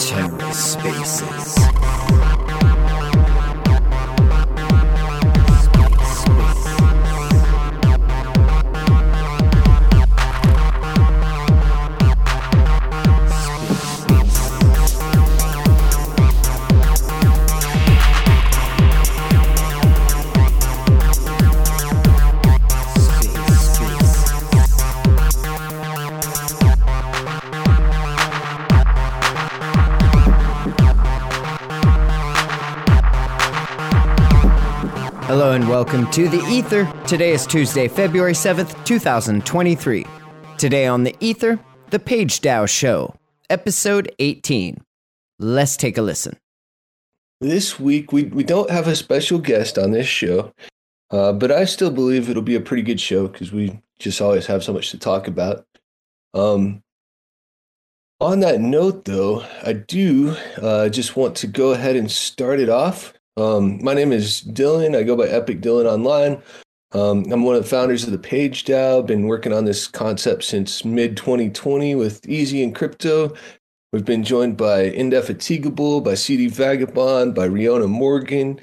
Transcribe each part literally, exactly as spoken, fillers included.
TerraSpaces. Hello and welcome to The Ether. Today is Tuesday, February seventh, twenty twenty-three. Today on The Ether, The PageDAO Show, Episode eighteen. Let's take a listen. This week, we, we don't have a special guest on this show, uh, but I still believe it'll be a pretty good show because we just always have so much to talk about. Um, on that note, though, I do uh, just want to go ahead and start it off. Um, my name is Dylan. I go by Epic Dylan online. Um, I'm one of the founders of the Page DAO. Been working on this concept since mid twenty twenty with Easy and Crypto. We've been joined by Indefatigable, by C D Vagabond, by Riona Morgan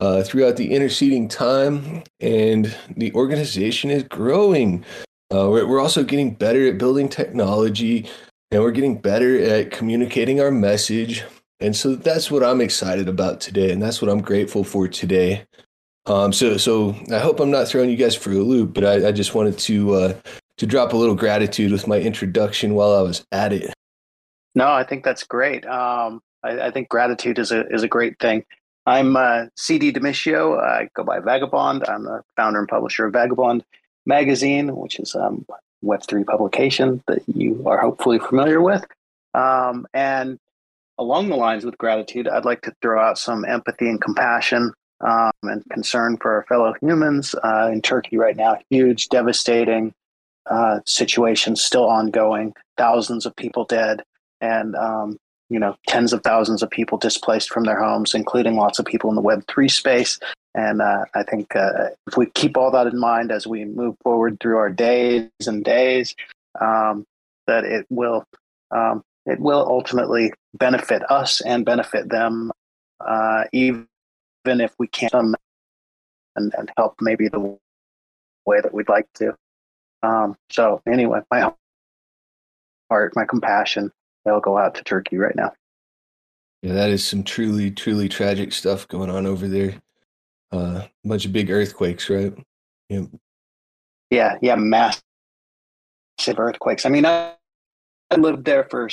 uh, throughout the interceding time. And the organization is growing. Uh, we're, we're also getting better at building technology, and we're getting better at communicating our message. And so that's what I'm excited about today, and that's what I'm grateful for today. Um, so, so I hope I'm not throwing you guys for a loop, but I, I just wanted to uh, to drop a little gratitude with my introduction while I was at it. No, I think that's great. Um, I, I think gratitude is a is a great thing. I'm uh, C D Damitio. I go by Vagabond. I'm the founder and publisher of Vagabond Magazine, which is um, a Web three publication that you are hopefully familiar with, um, and. Along the lines with gratitude, I'd like to throw out some empathy and compassion um, and concern for our fellow humans uh, in Turkey right now. Huge, devastating uh, situation still ongoing. Thousands of people dead, and um, you know, tens of thousands of people displaced from their homes, including lots of people in the Web three space. And uh, I think uh, if we keep all that in mind as we move forward through our days and days, um, that it will. Um, It will ultimately benefit us and benefit them, uh, even if we can't um, and, and help maybe the way that we'd like to. Um, so anyway, my heart, my compassion, they'll go out to Turkey right now. Yeah, that is some truly, truly tragic stuff going on over there. Uh, a bunch of big earthquakes, right? Yeah, yeah, yeah massive earthquakes. I mean, I, I lived there for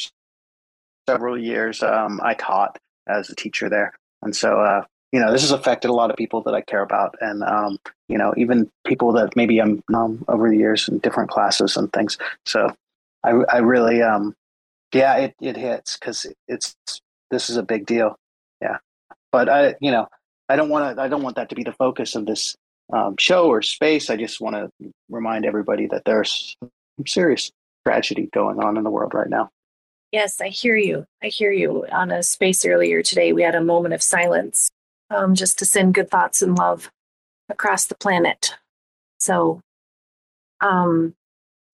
several years. Um, I taught as a teacher there. And so, uh, you know, this has affected a lot of people that I care about. And, um, you know, even people that maybe I'm um, over the years in different classes and things. So I, I really, um, yeah, it, it hits because it's, this is a big deal. Yeah. But I, you know, I don't want to, I don't want that to be the focus of this um, show or space. I just want to remind everybody that there's, I'm serious. Tragedy going on in the world right now. Yes, I hear you. I hear you. On a space earlier today, we had a moment of silence um, just to send good thoughts and love across the planet. So um,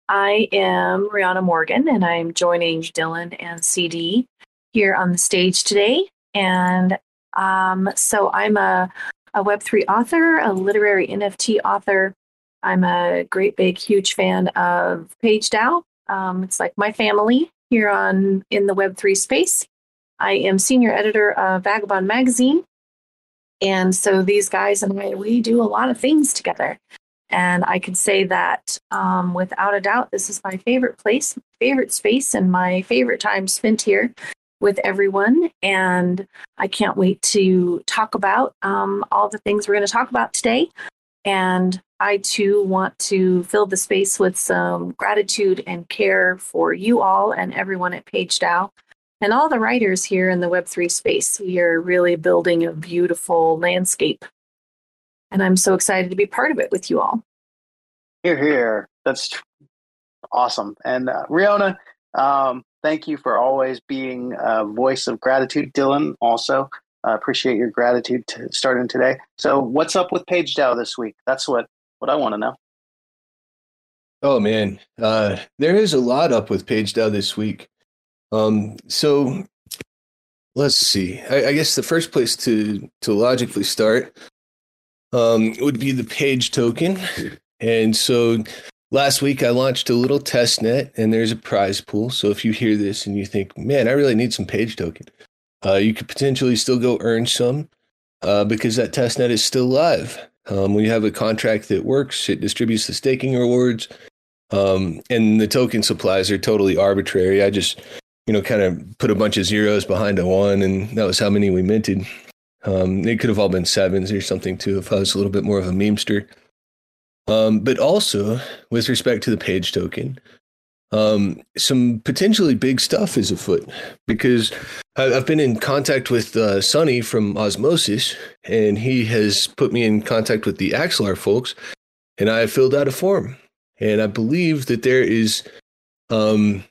I am Riona Morgan, and I'm joining Dylan and C D here on the stage today. And um, so I'm a, a Web three author, a literary N F T author. I'm a great, big, huge fan of PageDAO. Um, it's like my family here on in the Web three space. I am senior editor of Vagabond Magazine. And so these guys and I, we do a lot of things together. And I could say that um, without a doubt, this is my favorite place, favorite space, and my favorite time spent here with everyone. And I can't wait to talk about um, all the things we're going to talk about today. And I, too, want to fill the space with some gratitude and care for you all and everyone at PageDAO and all the writers here in the Web three space. We are really building a beautiful landscape, and I'm so excited to be part of it with you all. Hear, hear. That's tr- awesome. And uh, Riona, um, thank you for always being a voice of gratitude. Dylan, also. I uh, appreciate your gratitude t- starting today. So what's up with PageDAO this week? That's what, what I want to know. Oh, man. Uh, there is a lot up with PageDAO this week. Um, so let's see. I, I guess the first place to, to logically start um, would be the Page token. And so last week I launched a little test net, and there's a prize pool. So if you hear this and you think, man, I really need some Page token, uh, you could potentially still go earn some uh, because that test net is still live. Um, we have a contract that works. It distributes the staking rewards. Um, and the token supplies are totally arbitrary. I just, you know, kind of put a bunch of zeros behind a one, and that was how many we minted. Um, it could have all been sevens or something, too, if I was a little bit more of a memester. Um, but also, with respect to the Page token, um, some potentially big stuff is afoot, because I've been in contact with uh, Sunny from Osmosis, and he has put me in contact with the Axelar folks, and I filled out a form. And I believe that there is um,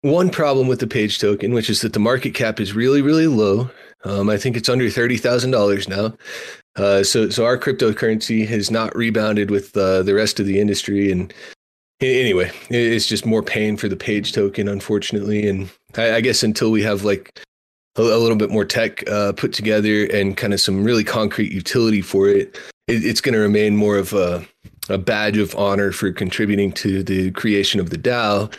one problem with the Page token, which is that the market cap is really, really low. Um, I think it's under thirty thousand dollars now. Uh, so, so our cryptocurrency has not rebounded with uh, the rest of the industry. And anyway, it's just more pain for the Page token, unfortunately. And I, I guess until we have like a, a little bit more tech uh, put together and kind of some really concrete utility for it, it it's going to remain more of a a badge of honor for contributing to the creation of the DAO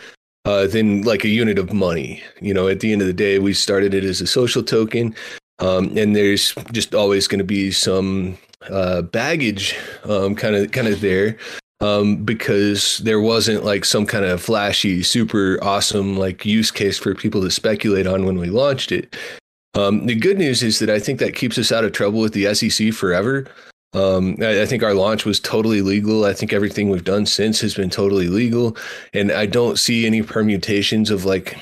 uh, than like a unit of money. You know, at the end of the day, we started it as a social token, um, and there's just always going to be some uh, baggage um, kind of kind of there um, because there wasn't like some kind of flashy, super awesome like use case for people to speculate on when we launched it. Um, the good news is that I think that keeps us out of trouble with the S E C forever. Um, I, I think our launch was totally legal. I think everything we've done since has been totally legal. And I don't see any permutations of like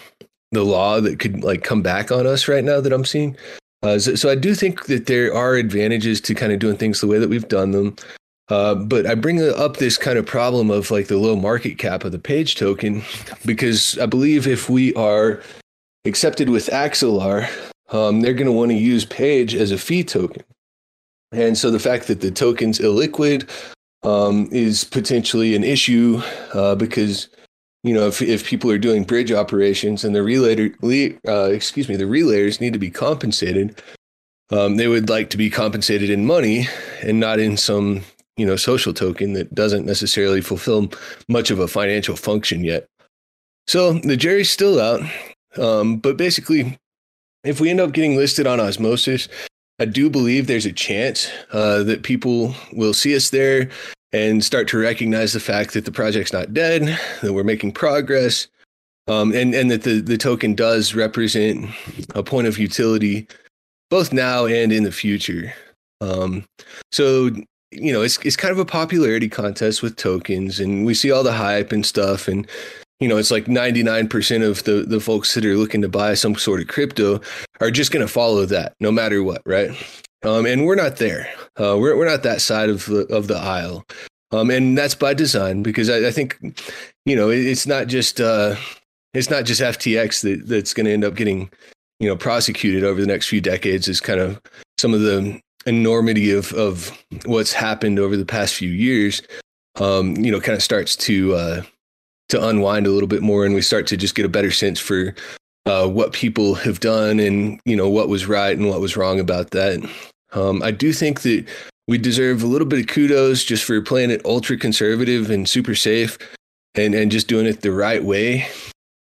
the law that could like come back on us right now that I'm seeing. Uh, so, so I do think that there are advantages to kind of doing things the way that we've done them. Uh, but I bring up this kind of problem of like the low market cap of the Page token, because I believe if we are accepted with Axelar, um, they're going to want to use Page as a fee token. And so the fact that the token's illiquid um, is potentially an issue uh, because, you know, if if people are doing bridge operations and the relayer, uh, excuse me, the relayers need to be compensated, um, they would like to be compensated in money and not in some, you know, social token that doesn't necessarily fulfill much of a financial function yet. So the jury's still out. Um, but basically, if we end up getting listed on Osmosis, I do believe there's a chance uh, that people will see us there and start to recognize the fact that the project's not dead, that we're making progress, um, and, and that the, the token does represent a point of utility, both now and in the future. Um, so, you know, it's it's kind of a popularity contest with tokens, and we see all the hype and stuff, and you know, it's like ninety-nine percent of the, the folks that are looking to buy some sort of crypto are just going to follow that no matter what, right? Um, and we're not there. Uh, we're we're not that side of the of the aisle, um, and that's by design because I, I think, you know, it, it's not just uh, it's not just F T X that, that's going to end up getting, you know, prosecuted over the next few decades. Is kind of some of the enormity of of what's happened over the past few years. Um, you know, kind of starts to. Uh, to unwind a little bit more, and we start to just get a better sense for uh, what people have done and, you know, what was right and what was wrong about that. Um, I do think that we deserve a little bit of kudos just for playing it ultra conservative and super safe and, and just doing it the right way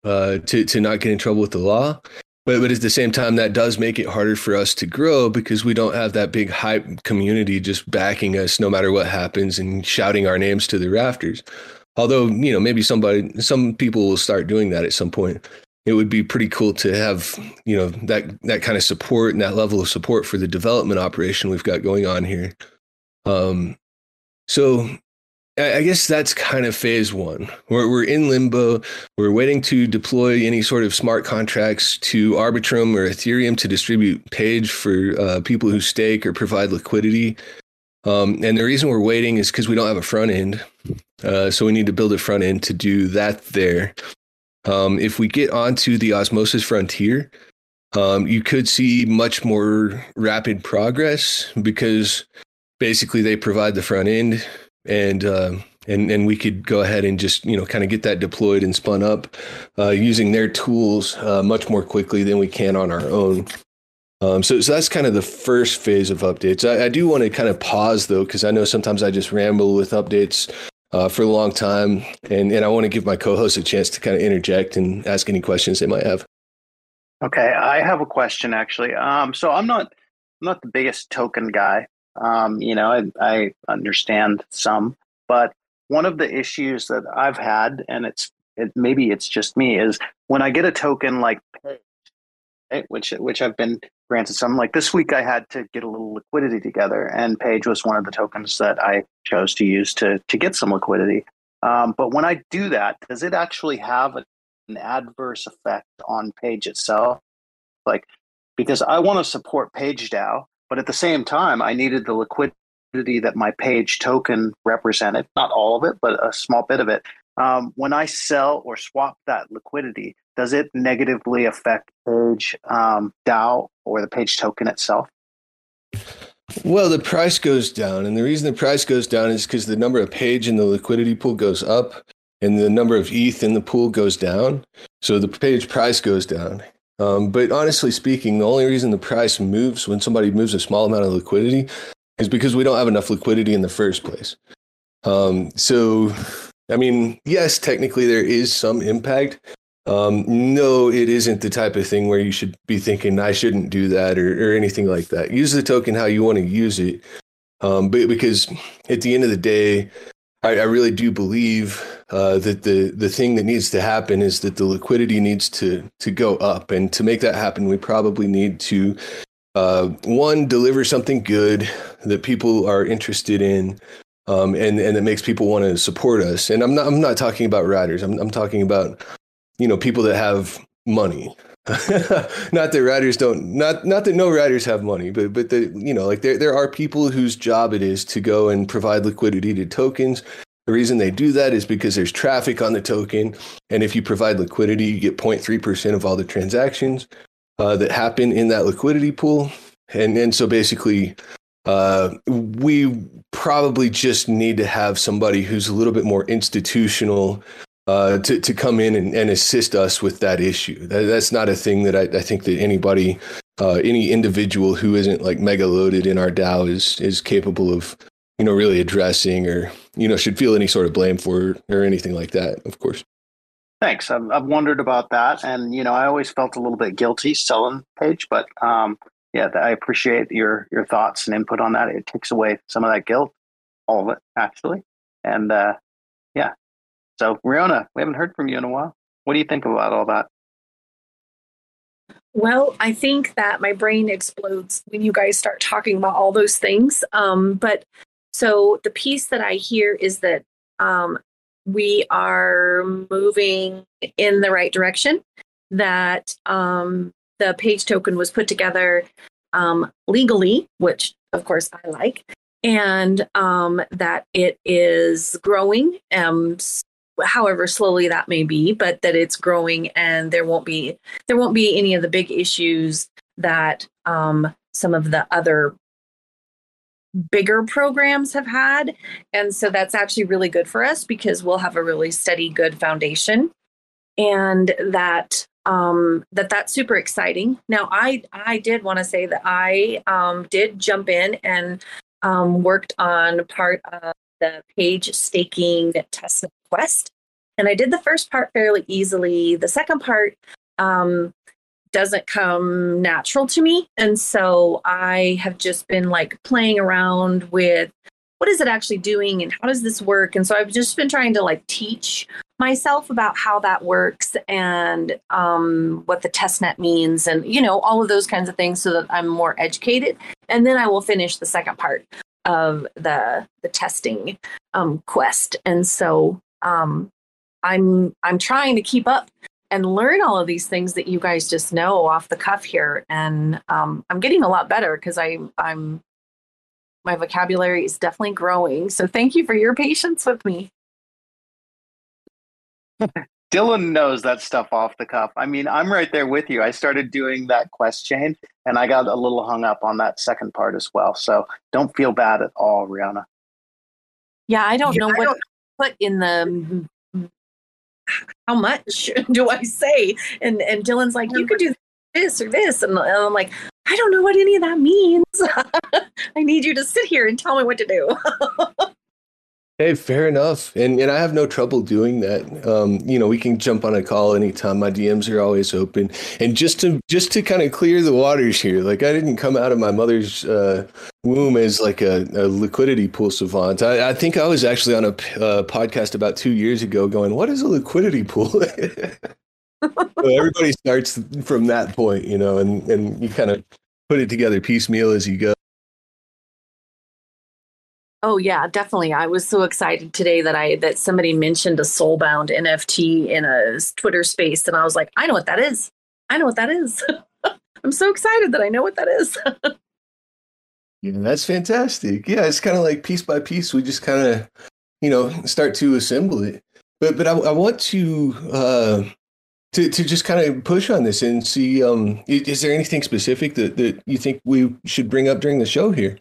uh, to, to not get in trouble with the law. But, but at the same time, that does make it harder for us to grow because we don't have that big hype community just backing us no matter what happens and shouting our names to the rafters. Although, you know, maybe somebody, some people will start doing that at some point. It would be pretty cool to have, you know, that that kind of support and that level of support for the development operation we've got going on here. Um, so I guess that's kind of phase one. We're, we're in limbo. We're waiting to deploy any sort of smart contracts to Arbitrum or Ethereum to distribute Page for uh, people who stake or provide liquidity. Um, and the reason we're waiting is because we don't have a front end. Uh, so we need to build a front end to do that there. Um, if we get onto the Osmosis frontier, um, you could see much more rapid progress because basically they provide the front end and, uh, and and we could go ahead and just, you know, kind of get that deployed and spun up uh, using their tools uh, much more quickly than we can on our own. Um, so, so that's kind of the first phase of updates. I, I do want to kind of pause, though, because I know sometimes I just ramble with updates uh, for a long time. And, and I want to give my co-host a chance to kind of interject and ask any questions they might have. Okay, I have a question, actually. Um, so I'm not I'm not the biggest token guy. Um, you know, I, I understand some, but one of the issues that I've had, and it's it, maybe it's just me, is when I get a token like Page, right, which which I've been granted some. Like this week, I had to get a little liquidity together, and Page was one of the tokens that I chose to use to to get some liquidity. Um, but when I do that, does it actually have a, an adverse effect on Page itself? Like, because I want to support PageDAO, but at the same time, I needed the liquidity that my Page token represented, not all of it, but a small bit of it. Um, when I sell or swap that liquidity, does it negatively affect Page um, DAO or the Page token itself? Well, the price goes down. And the reason the price goes down is because the number of Page in the liquidity pool goes up and the number of E T H in the pool goes down. So the Page price goes down. Um, but honestly speaking, the only reason the price moves when somebody moves a small amount of liquidity is because we don't have enough liquidity in the first place. Um, so, I mean, yes, technically there is some impact. Um, no, it isn't the type of thing where you should be thinking, I shouldn't do that or, or anything like that. Use the token how you want to use it. Um, but because at the end of the day, I, I really do believe uh, that the, the thing that needs to happen is that the liquidity needs to, to go up. And to make that happen, we probably need to, uh, one, deliver something good that people are interested in. Um, and, and it makes people want to support us. And I'm not, I'm not talking about riders. I'm, I'm talking about, you know, people that have money, not that riders don't, not, not that no riders have money, but, but the, you know, like there, there are people whose job it is to go and provide liquidity to tokens. The reason they do that is because there's traffic on the token. And if you provide liquidity, you get zero point three percent of all the transactions uh, that happen in that liquidity pool. And then, so basically, Uh, we probably just need to have somebody who's a little bit more institutional uh, to, to come in and, and assist us with that issue. That, that's not a thing that I, I think that anybody, uh, any individual who isn't like mega loaded in our DAO is is capable of, you know, really addressing or, you know, should feel any sort of blame for or anything like that, of course. Thanks. I've, I've wondered about that. And, you know, I always felt a little bit guilty selling Page, but um yeah, I appreciate your your thoughts and input on that. It takes away some of that guilt, all of it, actually. And uh, yeah, so Riona, we haven't heard from you in a while. What do you think about all that? Well, I think that my brain explodes when you guys start talking about all those things. Um, but so the piece that I hear is that um, we are moving in the right direction, that um, the Page token was put together um, legally, which of course I like, and um, that it is growing, um, however slowly that may be, but that it's growing, and there won't be there won't be any of the big issues that um, some of the other bigger programs have had, and so that's actually really good for us because we'll have a really steady, good foundation, and that. Um, that that's super exciting. Now, I I did want to say that I um, did jump in and um, worked on part of the Page staking test quest, and I did the first part fairly easily. The second part um, doesn't come natural to me, and so I have just been like playing around with what is it actually doing and how does this work, and so I've just been trying to like teach myself about how that works and um, what the testnet means and, you know, all of those kinds of things so that I'm more educated. And then I will finish the second part of the the testing um, quest. And so um, I'm I'm trying to keep up and learn all of these things that you guys just know off the cuff here. And um, I'm getting a lot better because I'm I'm my vocabulary is definitely growing. So thank you for your patience with me. Dylan knows that stuff off the cuff. I mean, I'm right there with you. I started doing that quest chain, and I got a little hung up on that second part as well. So don't feel bad at all, Riona. Yeah, I don't know yeah, what put in the, how much do I say? And and Dylan's like, you could do this or this. And, and I'm like, I don't know what any of that means. I need you to sit here and tell me what to do. Hey, fair enough. And and I have no trouble doing that. Um, you know, we can jump on a call anytime. My D Ms are always open. And just to just to kind of clear the waters here, like I didn't come out of my mother's uh, womb as like a, a liquidity pool savant. I, I think I was actually on a uh, podcast about two years ago going, what is a liquidity pool? So everybody starts from that point, you know, and, and you kind of put it together piecemeal as you go. Oh yeah, definitely. I was so excited today that I that somebody mentioned a Soulbound N F T in a Twitter space, and I was like, I know what that is. I know what that is. I'm so excited that I know what that is. Yeah, that's fantastic. Yeah, it's kind of like piece by piece, we just kind of, you know, start to assemble it. But but I, I want to uh, to to just kind of push on this and see. Um, is there anything specific that that you think we should bring up during the show here?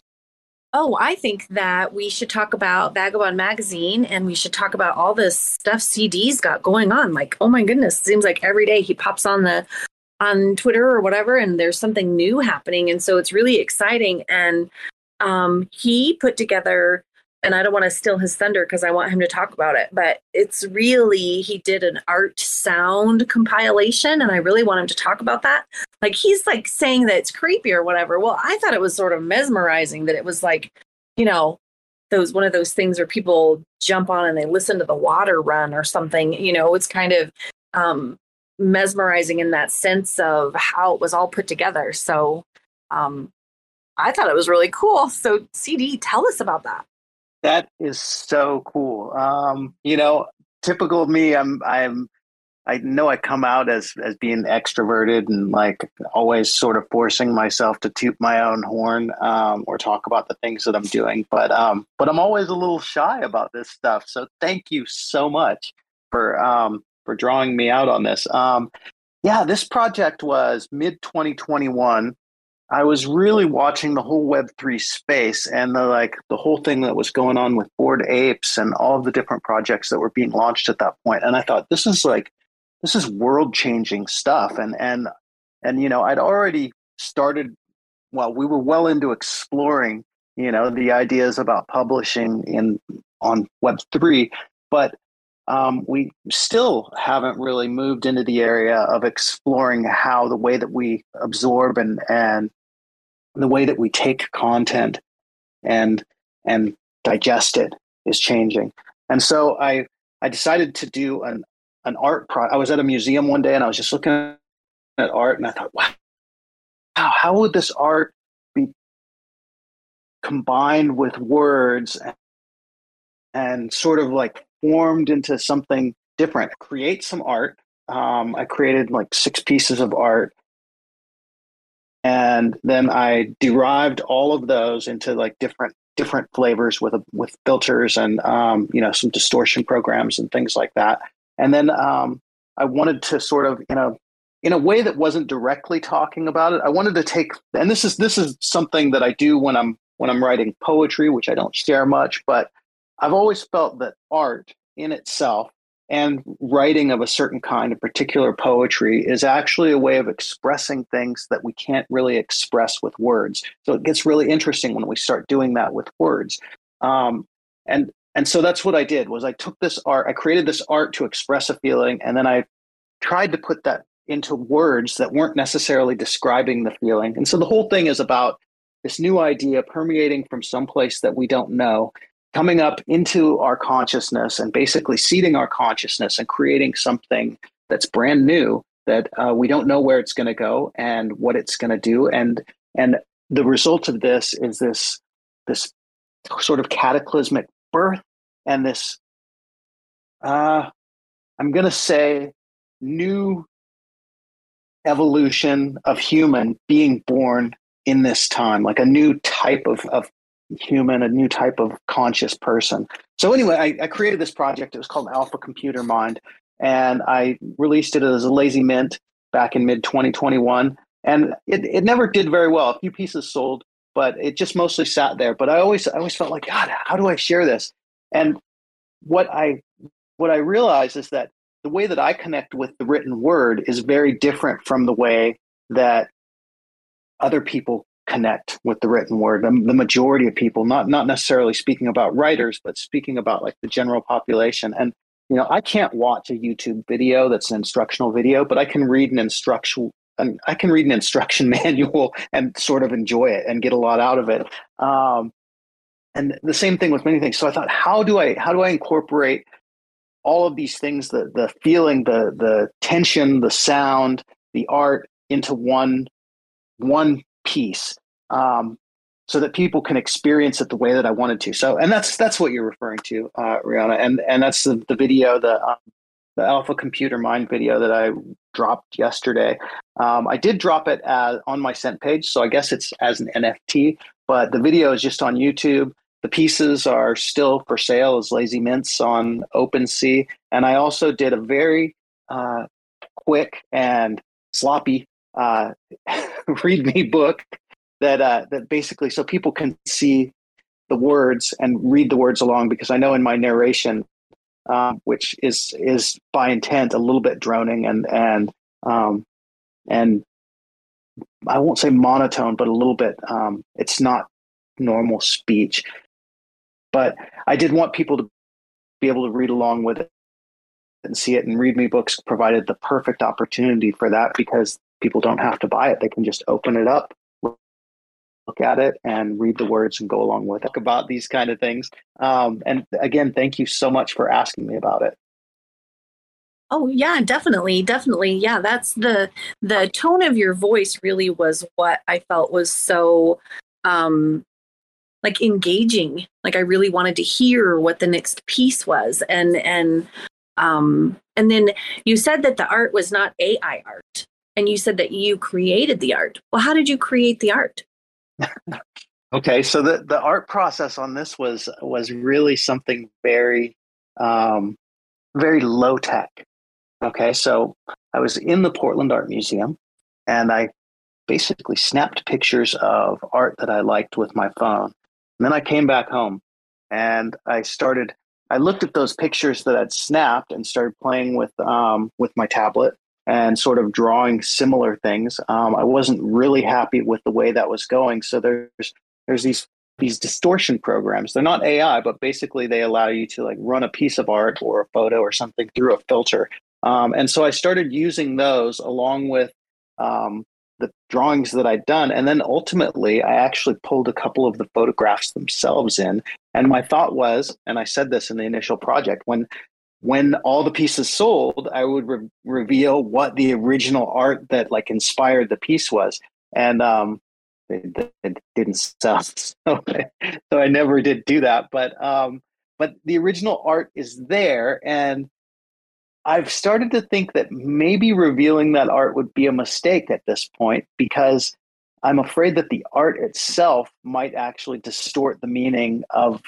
Oh, I think that we should talk about Vagabond Magazine, and we should talk about all this stuff C D's got going on. Like, oh my goodness, it seems like every day he pops on the on Twitter or whatever, and there's something new happening, and so it's really exciting. And um, he put together, and I don't want to steal his thunder because I want him to talk about it, but it's really, he did an art sound compilation, and I really want him to talk about that. Like, he's like saying that it's creepy or whatever. Well, I thought it was sort of mesmerizing that it was like, you know, those one of those things where people jump on and they listen to the water run or something. You know, it's kind of um, mesmerizing in that sense of how it was all put together. So um, I thought it was really cool. So C D, tell us about that. That is so cool. Um, you know, typical of me, I'm, I'm, I know I come out as, as being extroverted and like always sort of forcing myself to toot my own horn, um, or talk about the things that I'm doing, but, um, but I'm always a little shy about this stuff. So thank you so much for, um, for drawing me out on this. Um, yeah, this project was mid twenty twenty-one. I was really watching the whole Web three space and the like the whole thing that was going on with Bored Apes and all of the different projects that were being launched at that point. And I thought, this is like, this is world changing stuff. And, and, and, you know, I'd already started, well, we were well into exploring, you know, the ideas about publishing in on Web three, but Um, we still haven't really moved into the area of exploring how the way that we absorb and and the way that we take content and and digest it is changing. And so I I decided to do an an art project. I was at a museum one day and I was just looking at art and I thought, wow, how, how would this art be combined with words and, and sort of like formed into something different, create some art. Um, I created like six pieces of art. And then I derived all of those into like different, different flavors with, a, with filters and, um, you know, some distortion programs and things like that. And then um, I wanted to sort of, you know, in a way that wasn't directly talking about it, I wanted to take, and this is, this is something that I do when I'm, when I'm writing poetry, which I don't share much, but I've always felt that art in itself and writing of a certain kind of particular poetry is actually a way of expressing things that we can't really express with words. So it gets really interesting when we start doing that with words. Um, and and so that's what I did, was I took this art, I created this art to express a feeling, and then I tried to put that into words that weren't necessarily describing the feeling. And so the whole thing is about this new idea permeating from someplace that we don't know, coming up into our consciousness and basically seeding our consciousness and creating something that's brand new that uh, we don't know where it's going to go and what it's going to do. And and the result of this is this, this sort of cataclysmic birth and this, uh, I'm going to say, new evolution of human being born in this time, like a new type of, of human, a new type of conscious person. So anyway, I, I created this project. It was called Alpha Computer Mind, and I released it as a lazy mint back in mid twenty twenty-one. And it, it never did very well. A few pieces sold, but it just mostly sat there. But I always I always felt like, God, how do I share this? And what I what I realize is that the way that I connect with the written word is very different from the way that other people connect with the written word. The, the majority of people, not not necessarily speaking about writers, but speaking about like the general population. And you know, I can't watch a YouTube video that's an instructional video, but I can read an instructional and I can read an instruction manual and sort of enjoy it and get a lot out of it. Um, and the same thing with many things. So I thought, how do I how do I incorporate all of these things, the the feeling, the the tension, the sound, the art into one one piece, um, so that people can experience it the way that I wanted to. So, and that's that's what you're referring to, uh, Riona, and and that's the, the video, the um, the Alpha Computer Mind video that I dropped yesterday. Um, I did drop it as, on my sent page, so I guess it's as an N F T. But the video is just on YouTube. The pieces are still for sale as lazy mints on OpenSea, and I also did a very uh, quick and sloppy uh, Read Me book that uh, that basically so people can see the words and read the words along, because I know in my narration, um, which is is by intent a little bit droning and and um, and I won't say monotone, but a little bit. Um, it's not normal speech, but I did want people to be able to read along with it and see it. And Read Me Books provided the perfect opportunity for that, because people don't have to buy it; they can just open it up, look at it, and read the words and go along with it. Talk about these kind of things. Um, and again, thank you so much for asking me about it. Oh, yeah, definitely. Definitely. Yeah, that's the the tone of your voice really was what I felt was so um, like engaging. Like I really wanted to hear what the next piece was. And and um, and then you said that the art was not A I art, and you said that you created the art. Well, how did you create the art? Okay, so the, the art process on this was was really something very, um, very low tech. Okay, so I was in the Portland Art Museum, and I basically snapped pictures of art that I liked with my phone. And then I came back home, and I started. I looked at those pictures that I'd snapped and started playing with um, with my tablet and sort of drawing similar things. Um, I wasn't really happy with the way that was going, so there's there's these these distortion programs. They're not A I, but basically they allow you to like run a piece of art or a photo or something through a filter. Um, and so I started using those along with um, the drawings that I'd done. And then ultimately, I actually pulled a couple of the photographs themselves in. And my thought was, and I said this in the initial project, when when all the pieces sold, I would re- reveal what the original art that like inspired the piece was. And um, it, it didn't sell. So, so I never did do that. But um, but the original art is there. And I've started to think that maybe revealing that art would be a mistake at this point, because I'm afraid that the art itself might actually distort the meaning of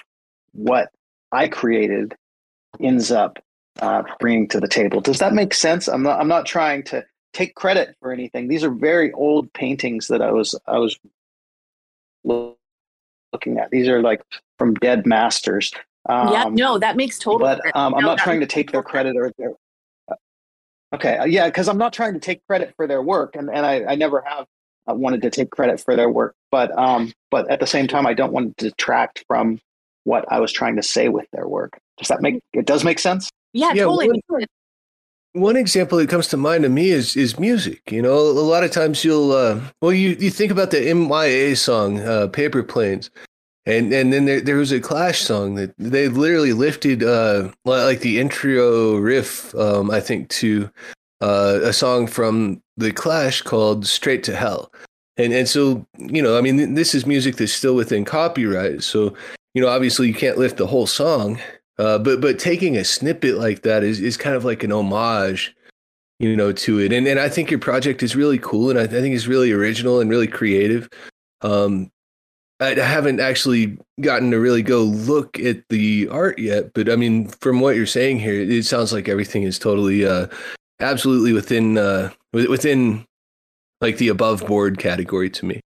what I created ends up uh, bringing to the table. Does that make sense? I'm not, I'm not trying to take credit for anything. These are very old paintings that I was, I was looking at. These are like from dead masters. Um, yeah, no, that makes total but, sense. But um, I'm no, not trying to take their credit or their. Okay, yeah, because I'm not trying to take credit for their work, and, and I, I never have wanted to take credit for their work. But um, but at the same time, I don't want to detract from what I was trying to say with their work. Does that make it does make sense? Yeah, yeah totally. One, one example that comes to mind to me is is music. You know, a lot of times you'll uh, well, you you think about the M Y A song uh, "Paper Planes." And and then there, there was a Clash song that they literally lifted, uh, like the intro riff, um, I think, to uh, a song from the Clash called "Straight to Hell." And and so, you know, I mean, this is music that's still within copyright. So, you know, obviously you can't lift the whole song. Uh, but but taking a snippet like that is, is kind of like an homage, you know, to it. And, and I think your project is really cool. And I, I think it's really original and really creative. Um I haven't actually gotten to really go look at the art yet, but I mean, from what you're saying here, it sounds like everything is totally, uh, absolutely within, uh, within like the above board category to me.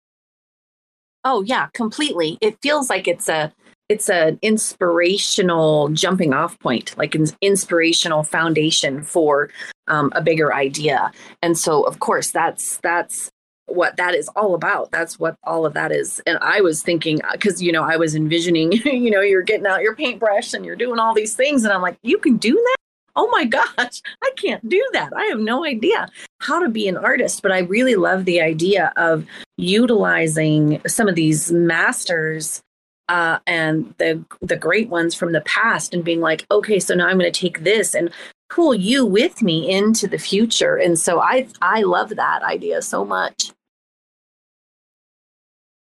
Oh yeah, completely. It feels like it's a, it's an inspirational jumping off point, like an inspirational foundation for um, a bigger idea. And so, of course, that's that's what that is all about. That's what all of that is. And I was thinking, because, you know, I was envisioning, you know, you're getting out your paintbrush and you're doing all these things. And I'm like, you can do that? Oh my gosh, I can't do that. I have no idea how to be an artist. But I really love the idea of utilizing some of these masters uh, and the the great ones from the past and being like, okay, so now I'm going to take this and pull you with me into the future. And so I I love that idea so much.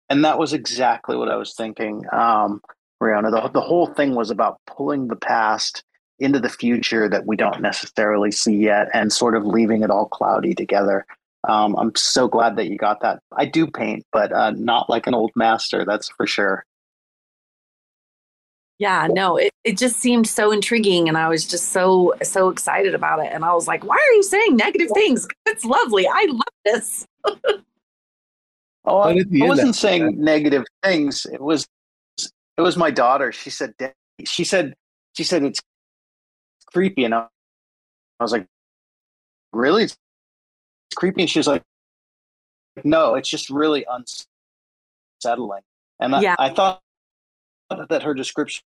And that was exactly what I was thinking, um, Riona. The, the whole thing was about pulling the past into the future that we don't necessarily see yet and sort of leaving it all cloudy together. Um, I'm so glad that you got that. I do paint, but uh, not like an old master, that's for sure. Yeah, no, it, it just seemed so intriguing. And I was just so, so excited about it. And I was like, why are you saying negative things? It's lovely. I love this. oh, I, I wasn't saying negative things. It was, it was my daughter. She said, she said, she said, it's creepy. And I was like, really? It's creepy? And she was like, no, it's just really unsettling. And yeah. I, I thought that her description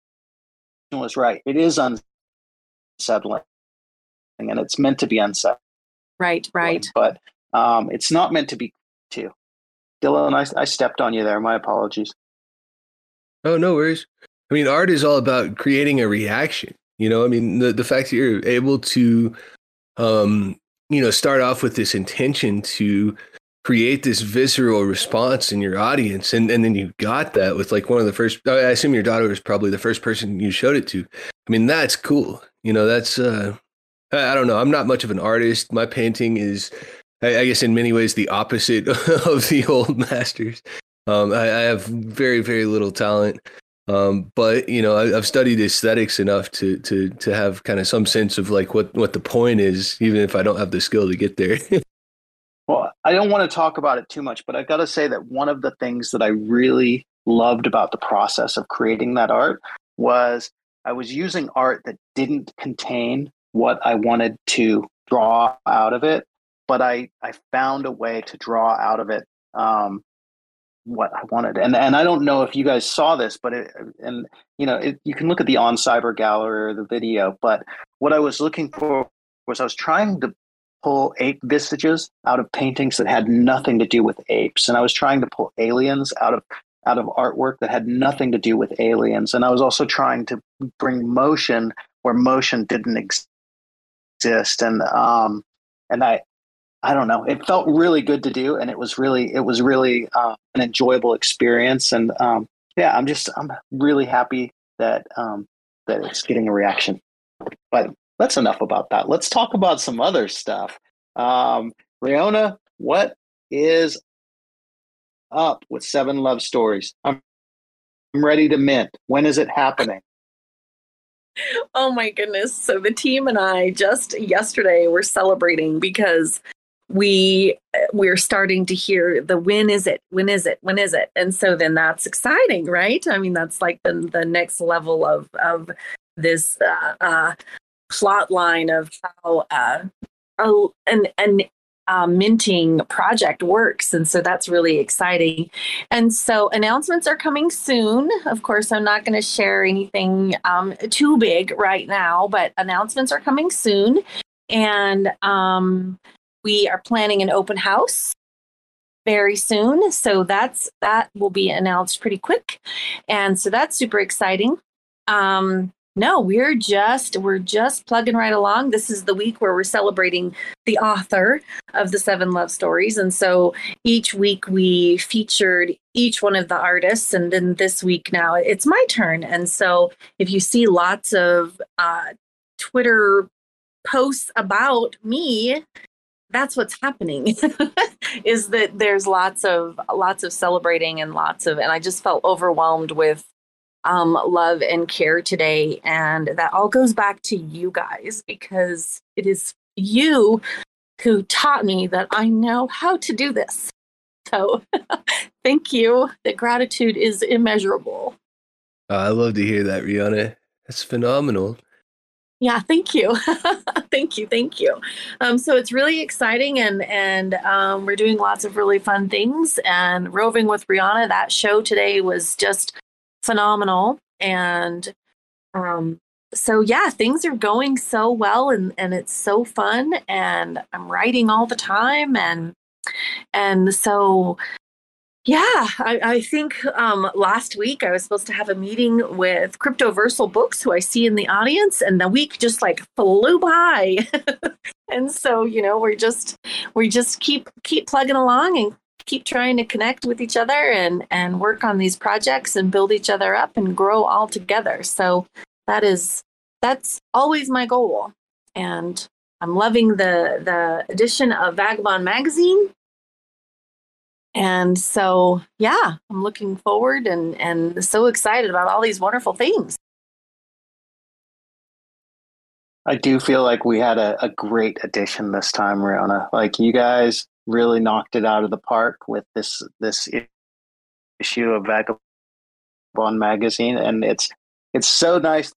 was right. It is unsettling, and it's meant to be unsettling. Right, right. But um, it's not meant to be too. Dylan, I, I stepped on you there. My apologies. Oh, no worries. I mean, art is all about creating a reaction. You know, I mean, the, the fact that you're able to, um, you know, start off with this intention to create this visceral response in your audience. And, and then you got that with like one of the first, I assume your daughter was probably the first person you showed it to. I mean, that's cool. You know, that's, uh, I, I don't know. I'm not much of an artist. My painting is, I, I guess, in many ways, the opposite of the old masters. Um, I, I have very, very little talent. Um, but, you know, I, I've studied aesthetics enough to to to have kind of some sense of like what, what the point is, even if I don't have the skill to get there. Well, I don't want to talk about it too much, but I've got to say that one of the things that I really loved about the process of creating that art was I was using art that didn't contain what I wanted to draw out of it, but I, I found a way to draw out of it um, what I wanted. And and I don't know if you guys saw this, but it, and you know, it, you can look at the On Cyber Gallery or the video, but what I was looking for was I was trying to pull ape visages out of paintings that had nothing to do with apes. And I was trying to pull aliens out of out of artwork that had nothing to do with aliens. And I was also trying to bring motion where motion didn't exist. And um and I I don't know. It felt really good to do, and it was really, it was really uh, an enjoyable experience. And um, yeah, I'm just, I'm really happy that um, that it's getting a reaction. But that's enough about that. Let's talk about some other stuff. Um, Riona, what is up with Seven Love Stories? I'm, I'm ready to mint. When is it happening? Oh my goodness! So the team and I just yesterday were celebrating because. We we're starting to hear the when is it? When is it? When is it? And so then that's exciting, right? I mean, that's like the the next level of of this uh, uh, plot line of how uh, a, an an uh, minting project works, and so that's really exciting. And so announcements are coming soon. Of course, I'm not going to share anything um, too big right now, but announcements are coming soon, and. Um, We are planning an open house very soon. So that's that will be announced pretty quick. And so that's super exciting. Um, no, we're just we're just plugging right along. This is the week where we're celebrating the author of the Seven Love Stories. And so each week we featured each one of the artists. And then this week now it's my turn. And so if you see lots of uh, Twitter posts about me, that's what's happening is that there's lots of lots of celebrating and lots of and I just felt overwhelmed with um, love and care today. And that all goes back to you guys, because it is you who taught me that I know how to do this. So thank you. The gratitude is immeasurable. Oh, I love to hear that, Riona. That's phenomenal. Yeah, thank you. thank you. Thank you. Um, so it's really exciting, and and um, we're doing lots of really fun things. And Roving with Riona, that show today was just phenomenal. And um, so, yeah, things are going so well, and, and it's so fun. And I'm writing all the time. And and so, yeah, I, I think um, last week I was supposed to have a meeting with Cryptoversal Books, who I see in the audience, and the week just like flew by. And so, you know, we're just we just keep keep plugging along and keep trying to connect with each other and and work on these projects and build each other up and grow all together. So that is that's always my goal, and I'm loving the the edition of Vagabond Magazine. And so, yeah, I'm looking forward and, and so excited about all these wonderful things. I do feel like we had a, a great edition this time, Riona. Like, you guys really knocked it out of the park with this this issue of Vagabond Magazine. And it's it's so nice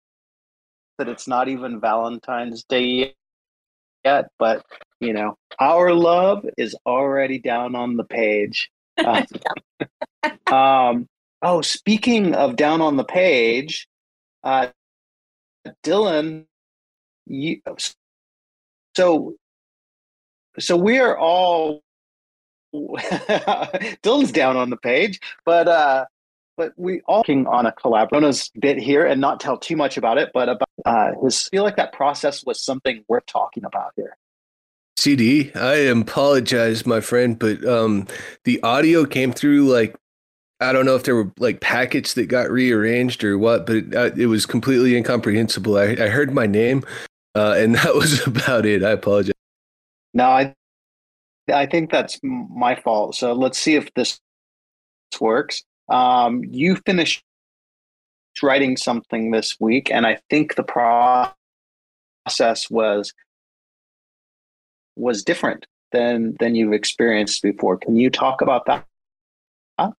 that it's not even Valentine's Day yet, but, you know, our love is already down on the page. Uh, um, oh, speaking of down on the page, uh, Dylan, you, so so we are all Dylan's down on the page, but uh, but we all working on a collaborative bit here, and not tell too much about it, but about uh, his, I feel like that process was something worth talking about here. C D, I apologize, my friend, but um, the audio came through like, I don't know if there were like packets that got rearranged or what, but it, uh, it was completely incomprehensible. I, I heard my name, uh, and that was about it. I apologize. No, I, I think that's my fault. So let's see if this works. Um, you finished writing something this week, and I think the process was... was different than than you've experienced before. Can you talk about that? Huh?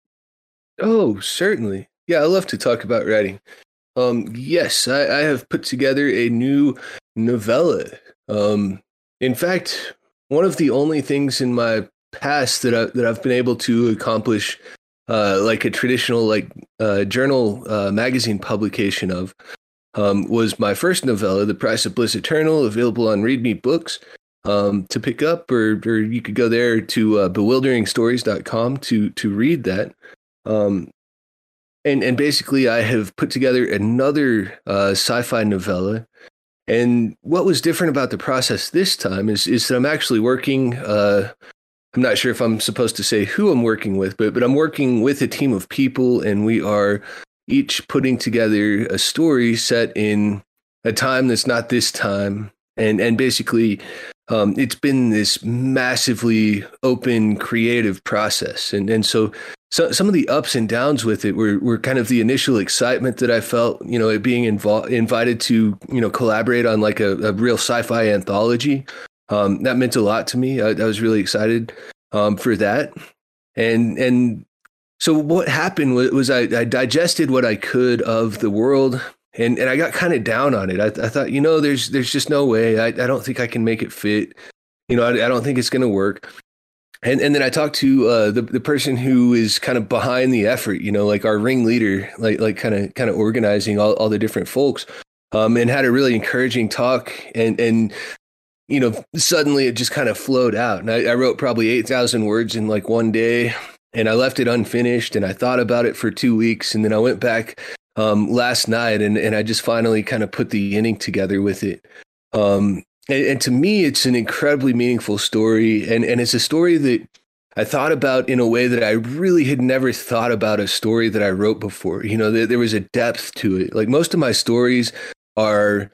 Oh, certainly. Yeah, I love to talk about writing. Um, yes, I, I have put together a new novella. Um, in fact, one of the only things in my past that I, that I've been able to accomplish, uh, like a traditional like uh, journal uh, magazine publication of, um, was my first novella, The Price of Bliss Eternal, available on Read Me Books. Um, to pick up, or, or you could go there to uh, bewildering stories dot com to to read that. Um, and and basically, I have put together another uh, sci-fi novella. And what was different about the process this time is is that I'm actually working. Uh, I'm not sure if I'm supposed to say who I'm working with, but but I'm working with a team of people, and we are each putting together a story set in a time that's not this time. And and basically, um, it's been this massively open, creative process. And and so, so some of the ups and downs with it were, were kind of the initial excitement that I felt, you know, it being invo- invited to, you know, collaborate on like a, a real sci-fi anthology. Um, that meant a lot to me. I, I was really excited um, for that. And and so what happened was, was I, I digested what I could of the world. And and I got kind of down on it. I, I thought, you know, there's there's just no way. I, I don't think I can make it fit. You know, I, I don't think it's going to work. And and then I talked to uh, the the person who is kind of behind the effort. You know, like our ringleader, like like kind of kind of organizing all, all the different folks. Um, and had a really encouraging talk. And and you know, suddenly it just kind of flowed out. And I, I wrote probably eight thousand words in like one day. And I left it unfinished. And I thought about it for two weeks. And then I went back. Um, last night, and, and I just finally kind of put the inning together with it. Um, and, and to me, it's an incredibly meaningful story, and, and it's a story that I thought about in a way that I really had never thought about a story that I wrote before. You know, there, there was a depth to it. Like, most of my stories are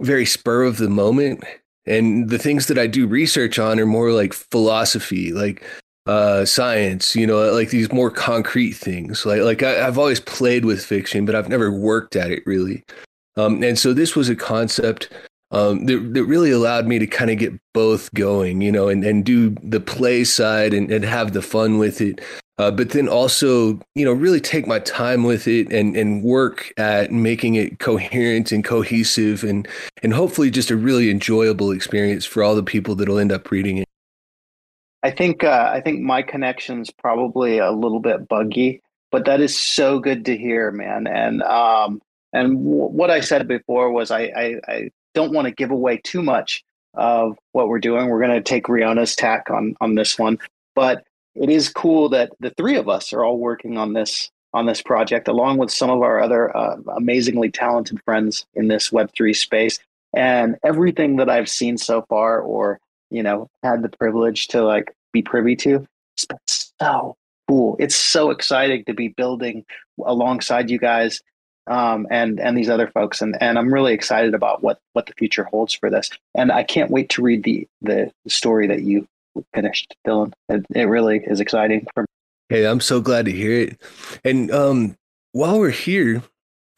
very spur of the moment, and the things that I do research on are more like philosophy, like Uh, science, you know, like these more concrete things. Like, like I, I've always played with fiction, but I've never worked at it really. Um, and so this was a concept um, that, that really allowed me to kind of get both going, you know, and, and do the play side and, and have the fun with it, Uh, but then also, you know, really take my time with it and, and work at making it coherent and cohesive and, and hopefully just a really enjoyable experience for all the people that'll end up reading it. I think uh, I think my connection's probably a little bit buggy, but that is so good to hear, man. And um, and w- what I said before was I, I, I don't want to give away too much of what we're doing. We're going to take Riona's tack on on this one, but it is cool that the three of us are all working on this on this project, along with some of our other uh, amazingly talented friends in this Web three space. And everything that I've seen so far, or you know, had the privilege to like be privy to, it's been so cool. It's so exciting to be building alongside you guys um, and and these other folks. And and I'm really excited about what what the future holds for this. And I can't wait to read the the story that you finished, Dylan. It, it really is exciting for me. Hey, I'm so glad to hear it. And um, while we're here,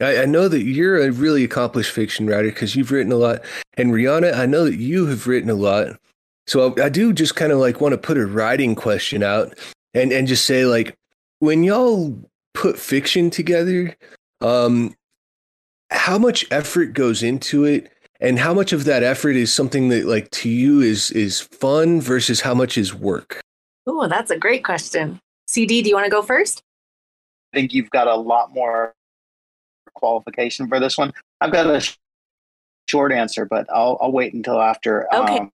I, I know that you're a really accomplished fiction writer because you've written a lot. And Riona, I know that you have written a lot. So I, I do just kind of like want to put a writing question out and, and just say, like, when y'all put fiction together, um, how much effort goes into it? And how much of that effort is something that, like, to you is is fun versus how much is work? Oh, that's a great question. C D, do you want to go first? I think you've got a lot more qualification for this one. I've got a sh- short answer, but I'll I'll wait until after okay. um,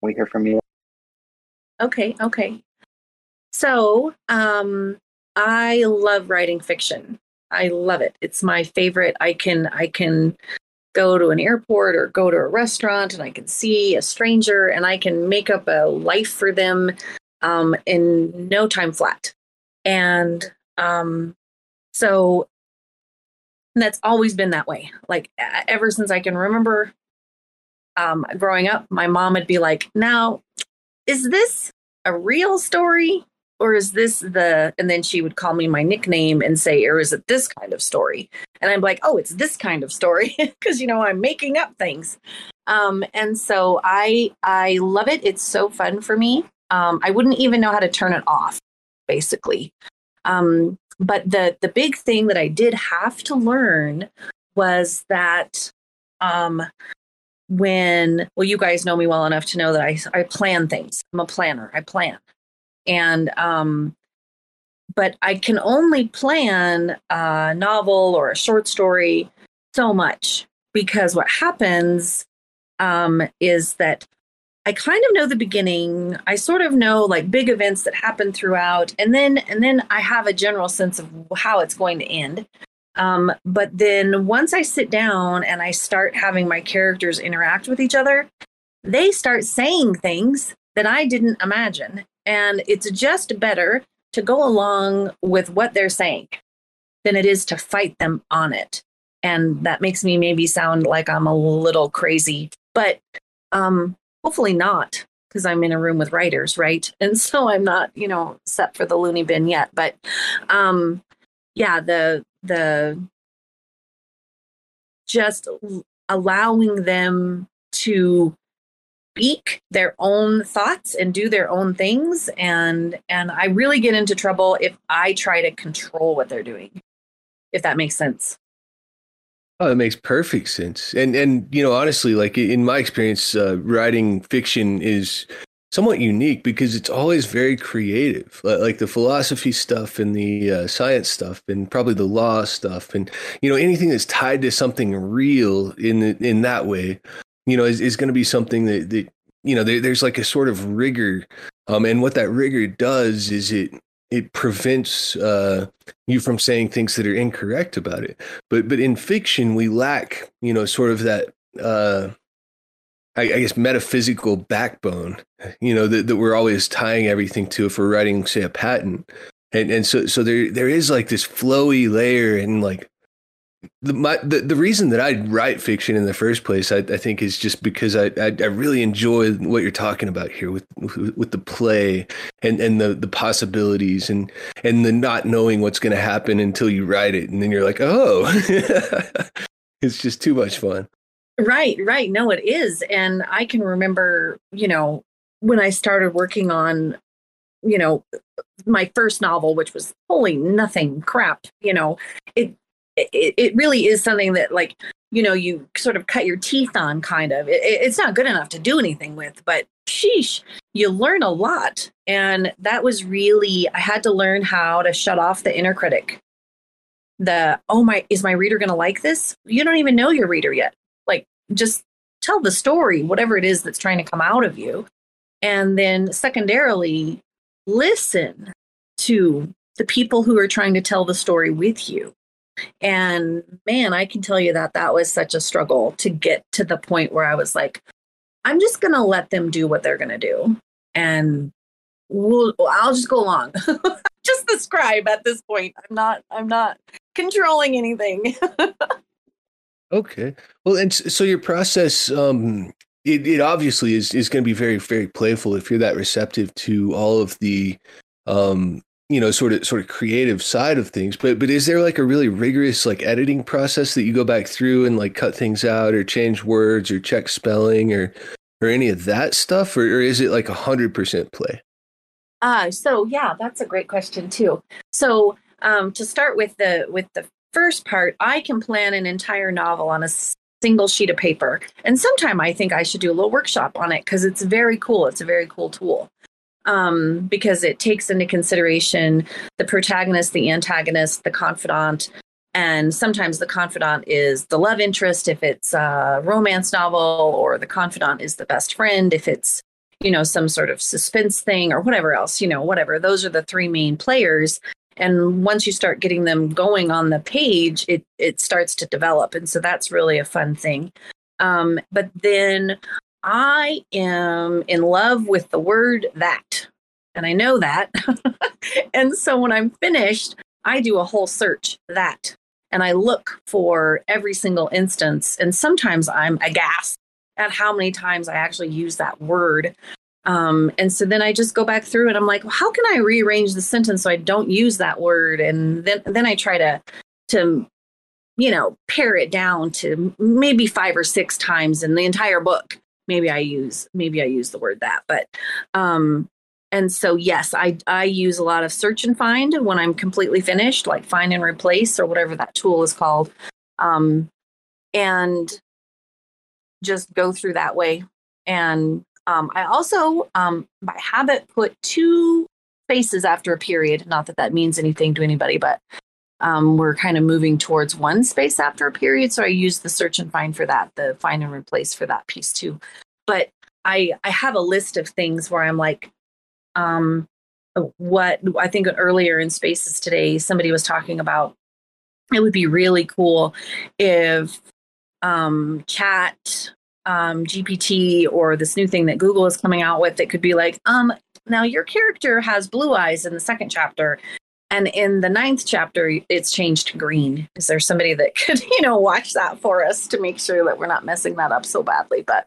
we hear from you. Okay, okay. So um, I love writing fiction. I love it. It's my favorite. I can I can. go to an airport or go to a restaurant and I can see a stranger and I can make up a life for them um, in no time flat. And um, so and that's always been that way. Like ever since I can remember um, growing up, my mom would be like, now, is this a real story or is this the, and then she would call me my nickname and say, or is it this kind of story? And I'm like, oh, it's this kind of story because, you know, I'm making up things. Um, and so I I love it. It's so fun for me. Um, I wouldn't even know how to turn it off, basically. Um, but the, the big thing that I did have to learn was that um, when, well, you guys know me well enough to know that I, I plan things. I'm a planner. I plan. And um but I can only plan a novel or a short story so much, because what happens um, is that I kind of know the beginning. I sort of know like big events that happen throughout. And then and then I have a general sense of how it's going to end. Um, but then once I sit down and I start having my characters interact with each other, they start saying things that I didn't imagine. And it's just better to go along with what they're saying than it is to fight them on it. And that makes me maybe sound like I'm a little crazy, but um, hopefully not, because I'm in a room with writers, right? And so I'm not, you know, set for the loony bin yet. But um, yeah, the the just allowing them to speak their own thoughts and do their own things. And and I really get into trouble if I try to control what they're doing, if that makes sense. Oh, it makes perfect sense. And, and you know, honestly, like in my experience, uh, writing fiction is somewhat unique because it's always very creative, like the philosophy stuff and the uh, science stuff and probably the law stuff. And, you know, anything that's tied to something real in the, in that way, you know, is, is going to be something that, that you know, there, there's like a sort of rigor. Um, and what that rigor does is it it prevents uh, you from saying things that are incorrect about it. But but in fiction, we lack, you know, sort of that, uh, I, I guess, metaphysical backbone, you know, that, that we're always tying everything to if we're writing, say, a patent. And and so so there there is like this flowy layer and like, The, my, the the reason that I write fiction in the first place, I, I think, is just because I, I, I really enjoy what you're talking about here with with, with the play and, and the, the possibilities and, and the not knowing what's going to happen until you write it. And then you're like, oh, it's just too much fun. Right, right. No, it is. And I can remember, you know, when I started working on you know, my first novel, which was holy nothing crap, you know, it, it, it really is something that, like, you know, you sort of cut your teeth on, kind of. It, it's not good enough to do anything with, but sheesh, you learn a lot. And that was really, I had to learn how to shut off the inner critic. The, oh my, is my reader going to like this? You don't even know your reader yet. Like, just tell the story, whatever it is that's trying to come out of you. And then secondarily, listen to the people who are trying to tell the story with you. And man, I can tell you that that was such a struggle to get to the point where I was like, I'm just going to let them do what they're going to do. And we'll, I'll just go along. Just the scribe at this point. I'm not, I'm not controlling anything. Okay. Well, and so your process, um, it, it obviously is, is going to be very, very playful if you're that receptive to all of the, um, you know, sort of sort of creative side of things. But but is there like a really rigorous like editing process that you go back through and like cut things out or change words or check spelling or or any of that stuff? Or, or is it like one hundred percent play? Uh, so, yeah, that's a great question, too. So um, to start with the with the first part, I can plan an entire novel on a single sheet of paper. And sometime I think I should do a little workshop on it because it's very cool. It's a very cool tool. Um, because it takes into consideration the protagonist, the antagonist, the confidant, and sometimes the confidant is the love interest if it's a romance novel, or the confidant is the best friend if it's, you know, some sort of suspense thing or whatever else, you know, whatever. Those are the three main players. And once you start getting them going on the page, it, it starts to develop. And so that's really a fun thing. Um, but then I am in love with the word that, and I know that. And so when I'm finished, I do a whole search that, and I look for every single instance. And sometimes I'm aghast at how many times I actually use that word. Um, and so then I just go back through and I'm like, well, how can I rearrange the sentence so I don't use that word? And then, then I try to, to, you know, pare it down to maybe five or six times in the entire book. Maybe I use, maybe I use the word that, but, um, and so, yes, I, I use a lot of search and find when I'm completely finished, like find and replace or whatever that tool is called. Um, and just go through that way. And, um, I also, um, by habit put two spaces after a period. Not that that means anything to anybody, but, um, we're kind of moving towards one space after a period. So I use the search and find for that, the find and replace for that piece too. But I, I have a list of things where I'm like, um, what I think earlier in Spaces today, somebody was talking about, it would be really cool if, um, chat, um, G P T, or this new thing that Google is coming out with, that could be like, um, now your character has blue eyes in the second chapter, and in the ninth chapter, it's changed to green. Is there somebody that could, you know, watch that for us to make sure that we're not messing that up so badly? But,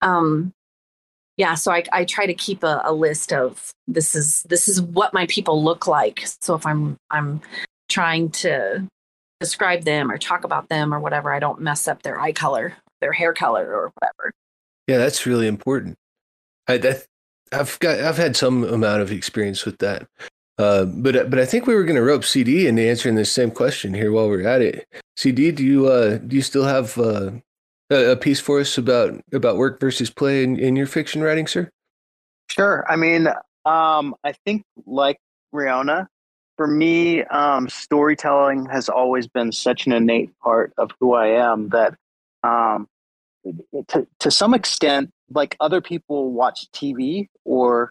um, yeah, so I, I try to keep a, a list of this is this is what my people look like. So if I'm I'm trying to describe them or talk about them or whatever, I don't mess up their eye color, their hair color, or whatever. Yeah, that's really important. I, that, I've got I've had some amount of experience with that. Uh, but but I think we were going to rope C D into answering this same question here while we're at it. C D, do you uh, do you still have uh, a piece for us about about work versus play in, in your fiction writing, sir? Sure. I mean, um, I think like Riona, for me, um, storytelling has always been such an innate part of who I am that um, to to some extent, like other people watch T V or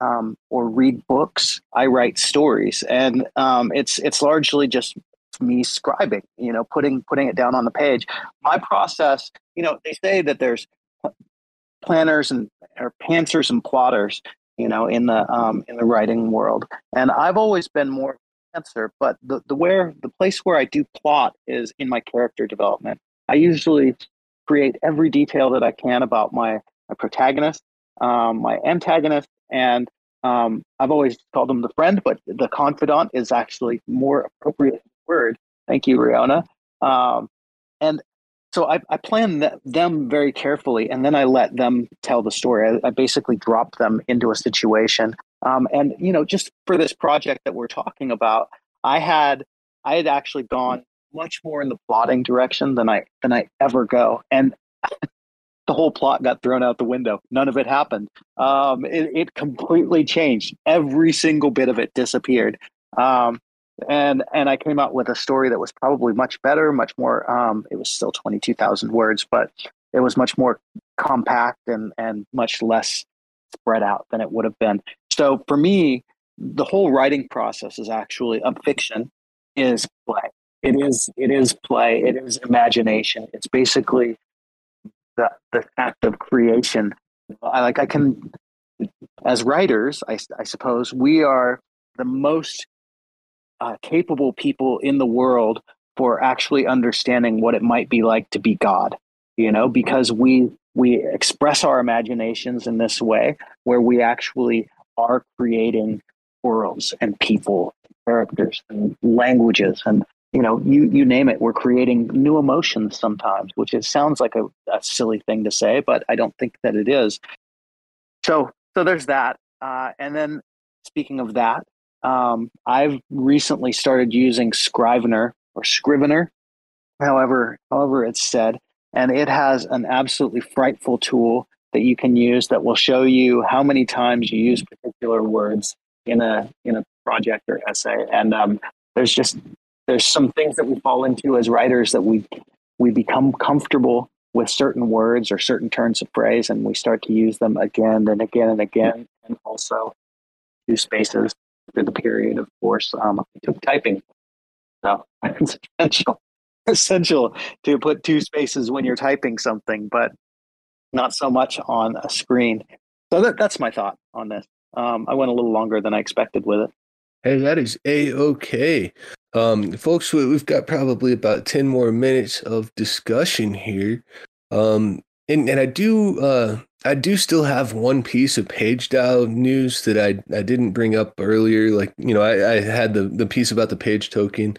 Um, or read books, I write stories, and um, it's it's largely just me scribing, you know, putting putting it down on the page. My process, you know, they say that there's planners and or pantsers and plotters, you know, in the um, in the writing world, and I've always been more pantser. But the the where the place where I do plot is in my character development. I usually create every detail that I can about my my protagonist, um, my antagonist. And um, I've always called them the friend, but the confidant is actually more appropriate word. Thank you, Riona. Um, and so I, I plan th- them very carefully, and then I let them tell the story. I, I basically drop them into a situation Um, and, you know, just for this project that we're talking about, I had I had actually gone much more in the plotting direction than I than I ever go. And the whole plot got thrown out the window. None of it happened. Um, it, it completely changed. Every single bit of it disappeared. Um, and and I came out with a story that was probably much better, much more. Um, it was still twenty-two thousand words, but it was much more compact and and much less spread out than it would have been. So for me, the whole writing process is actually of fiction is play. It is it is play. It is imagination. It's basically The, the act of creation. I like I can, as writers, I, I suppose we are the most uh, capable people in the world for actually understanding what it might be like to be God. You know, because we we express our imaginations in this way, where we actually are creating worlds and people, characters, and languages, and you know, you, you name it, we're creating new emotions sometimes, which it sounds like a, a silly thing to say, but I don't think that it is. So so there's that. Uh, and then speaking of that, um, I've recently started using Scrivener or Scrivener, however, however it's said, and it has an absolutely frightful tool that you can use that will show you how many times you use particular words in a in a project or essay. And um, there's just There's some things that we fall into as writers that we we become comfortable with certain words or certain turns of phrase, and we start to use them again and again and again, and also new spaces through the period. Of course, um, I took typing, so it's essential essential to put two spaces when you're typing something, but not so much on a screen. So that, that's my thought on this. Um, I went a little longer than I expected with it. Hey, that is A-okay. Um, folks, we've got probably about ten more minutes of discussion here. Um, and, and I do uh, I do still have one piece of PageDAO news that I, I didn't bring up earlier. Like, you know, I, I had the, the piece about the page token.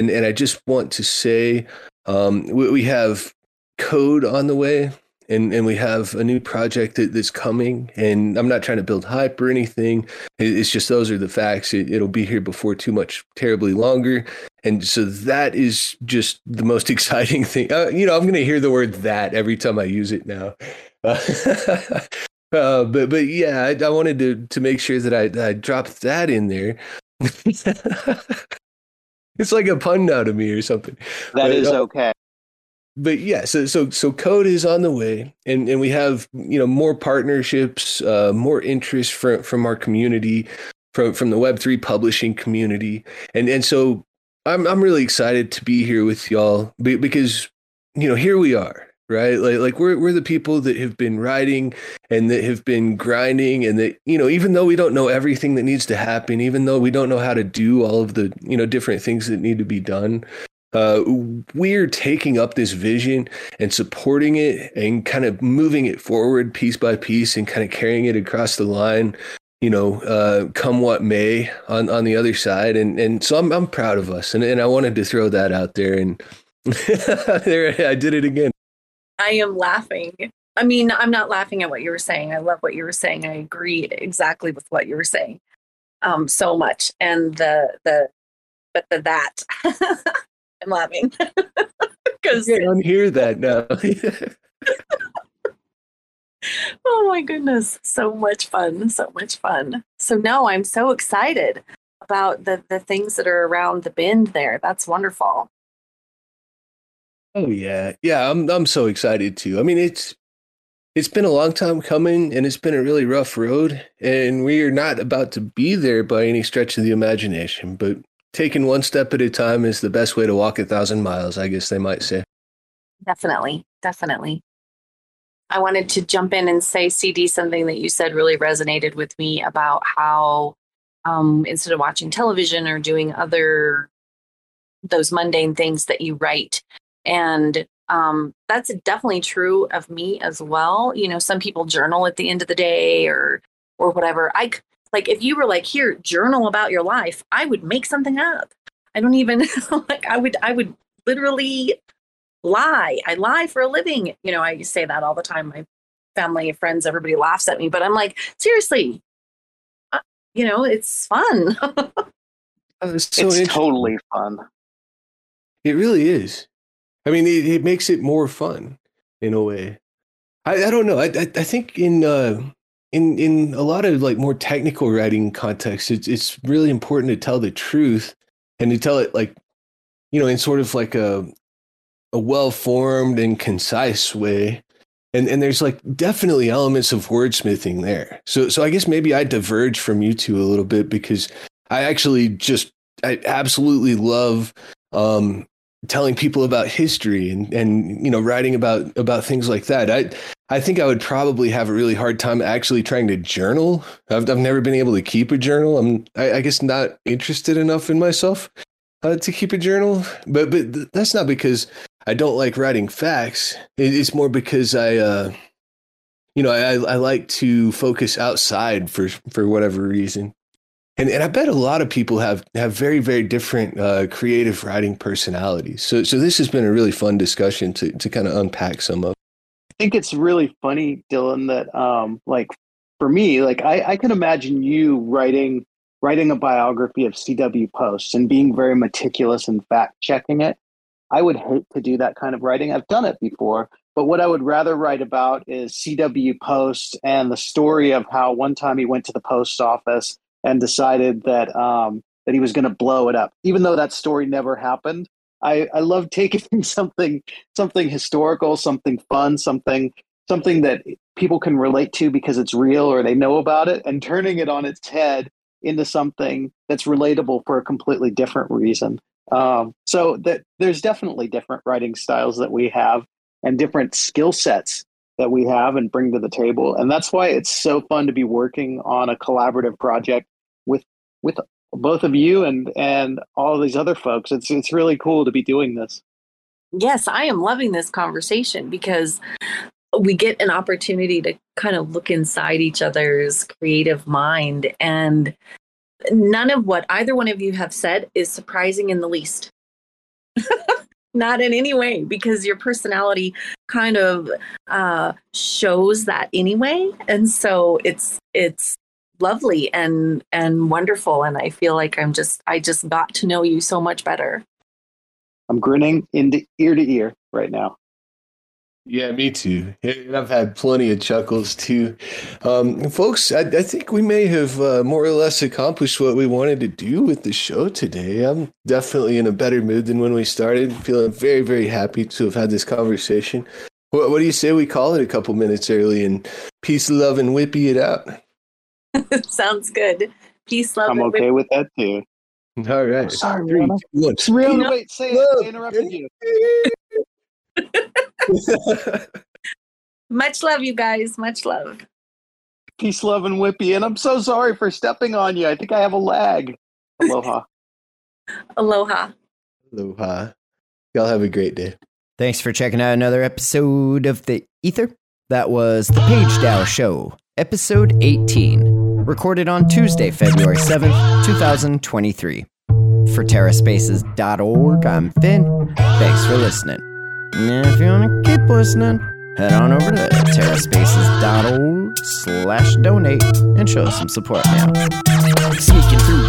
And, and I just want to say um, we, we have code on the way. And and we have a new project that, that's coming, and I'm not trying to build hype or anything. It's just those are the facts. It, it'll be here before too much, terribly longer. And so that is just the most exciting thing. Uh, you know, I'm going to hear the word that every time I use it now. Uh, uh, but but yeah, I, I wanted to to make sure that I, that I dropped that in there. It's like a pun now to me or something. That but, is okay. But yeah, so so so code is on the way, and, and we have you know more partnerships, uh, more interest from from our community, from from the Web three publishing community, and and so I'm I'm really excited to be here with y'all because you know here we are, right? Like like we're we're the people that have been writing and that have been grinding, and that you know even though we don't know everything that needs to happen, even though we don't know how to do all of the you know different things that need to be done. Uh, we're taking up this vision and supporting it and kind of moving it forward piece by piece and kind of carrying it across the line, you know, uh, come what may on, on the other side. And and so I'm I'm proud of us. And, and I wanted to throw that out there. And there I did it again. I am laughing. I mean, I'm not laughing at what you were saying. I love what you were saying. I agree exactly with what you were saying um, so much. And the, the but the that. I'm laughing because I don't hear that now. Oh my goodness. So much fun. So much fun. So no, I'm so excited about the, the things that are around the bend there. That's wonderful. Oh yeah. Yeah. I'm, I'm so excited too. I mean, it's, it's been a long time coming and it's been a really rough road and we are not about to be there by any stretch of the imagination, but taking one step at a time is the best way to walk a thousand miles, I guess they might say. Definitely. Definitely. I wanted to jump in and say, C D, something that you said really resonated with me about how um, instead of watching television or doing other those mundane things that you write. And um, that's definitely true of me as well. You know, some people journal at the end of the day or or whatever. I Like if you were like, here, journal about your life, I would make something up. I don't even like I would I would literally lie. I lie for a living. You know, I say that all the time. My family and friends, everybody laughs at me. But I'm like, seriously, you know, it's fun. uh, so it's, it's totally fun. It really is. I mean, it, it makes it more fun in a way. I, I don't know. I, I, I think in uh, in in a lot of like more technical writing contexts, it's it's really important to tell the truth and to tell it like, you know, in sort of like a a well-formed and concise way. And and there's like definitely elements of wordsmithing there. So so I guess maybe I diverge from you two a little bit because I actually just I absolutely love um, telling people about history and, and you know writing about about things like that. I I think I would probably have a really hard time actually trying to journal. I've I've never been able to keep a journal. I'm I, I guess not interested enough in myself uh, to keep a journal. But but that's not because I don't like writing facts. It's more because I, uh, you know, I, I like to focus outside for, for whatever reason. And and I bet a lot of people have, have very, very different uh, creative writing personalities. So so this has been a really fun discussion to, to kind of unpack some of. I think it's really funny, Dylan, that um, like for me, like I, I can imagine you writing, writing a biography of C W Post and being very meticulous and fact checking it. I would hate to do that kind of writing. I've done it before, but what I would rather write about is C W Post and the story of how one time he went to the post office and decided that um, that he was going to blow it up, even though that story never happened. I, I love taking something something historical, something fun, something something that people can relate to because it's real or they know about it, and turning it on its head into something that's relatable for a completely different reason. Um, so that there's definitely different writing styles that we have and different skill sets that we have and bring to the table. And that's why it's so fun to be working on a collaborative project with, with both of you and, and all these other folks. It's, it's really cool to be doing this. Yes. I am loving this conversation because we get an opportunity to kind of look inside each other's creative mind, and none of what either one of you have said is surprising in the least. Not in any way, because your personality kind of uh, shows that anyway. And so it's it's lovely and and wonderful. And I feel like I'm just I just got to know you so much better. I'm grinning into ear to ear right now. Yeah, me too. I've had plenty of chuckles too. Um, folks, I, I think we may have uh, more or less accomplished what we wanted to do with the show today. I'm definitely in a better mood than when we started. Feeling very, very happy to have had this conversation. What, what do you say we call it a couple minutes early and peace, love, and whippy it out? Sounds good. Peace, love, I'm and okay whip- with that too. All right. Sorry, Riona. Three, two, one. It's real. No, wait, say love. It. I interrupted you. Much love, you guys. Much love. Peace, love, and whippy. And I'm so sorry for stepping on you. I think I have a lag. Aloha. Aloha. Aloha. Y'all have a great day. Thanks for checking out another episode of The Ether. That was The PageDAO Show, episode eighteen, recorded on Tuesday, February seventh, twenty twenty-three. For terra spaces dot org, I'm Finn. Thanks for listening. And if you want to keep listening, head on over to terra spaces dot org slash donate and show some support now. Sneaking through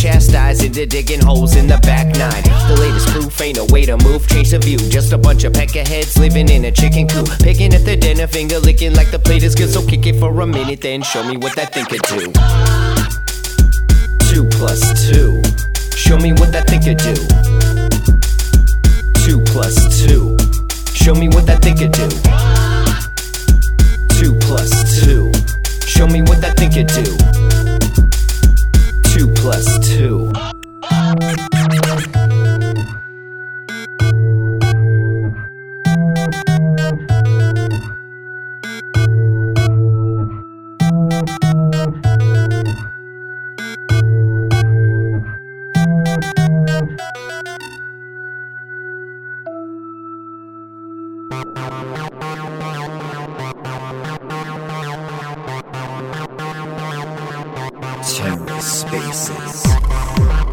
chastised into digging holes in the back nine. The latest proof ain't a way to move, change the view. Just a bunch of peckerheads living in a chicken coop, picking at their dinner, finger licking like the plate is good. So kick it for a minute, then show me what that thing could do. Two plus two, show me what that thing could do. Two plus two, show me what that thing could do. Two plus two, show me what that thing could do. Two plus two. TerraSpaces.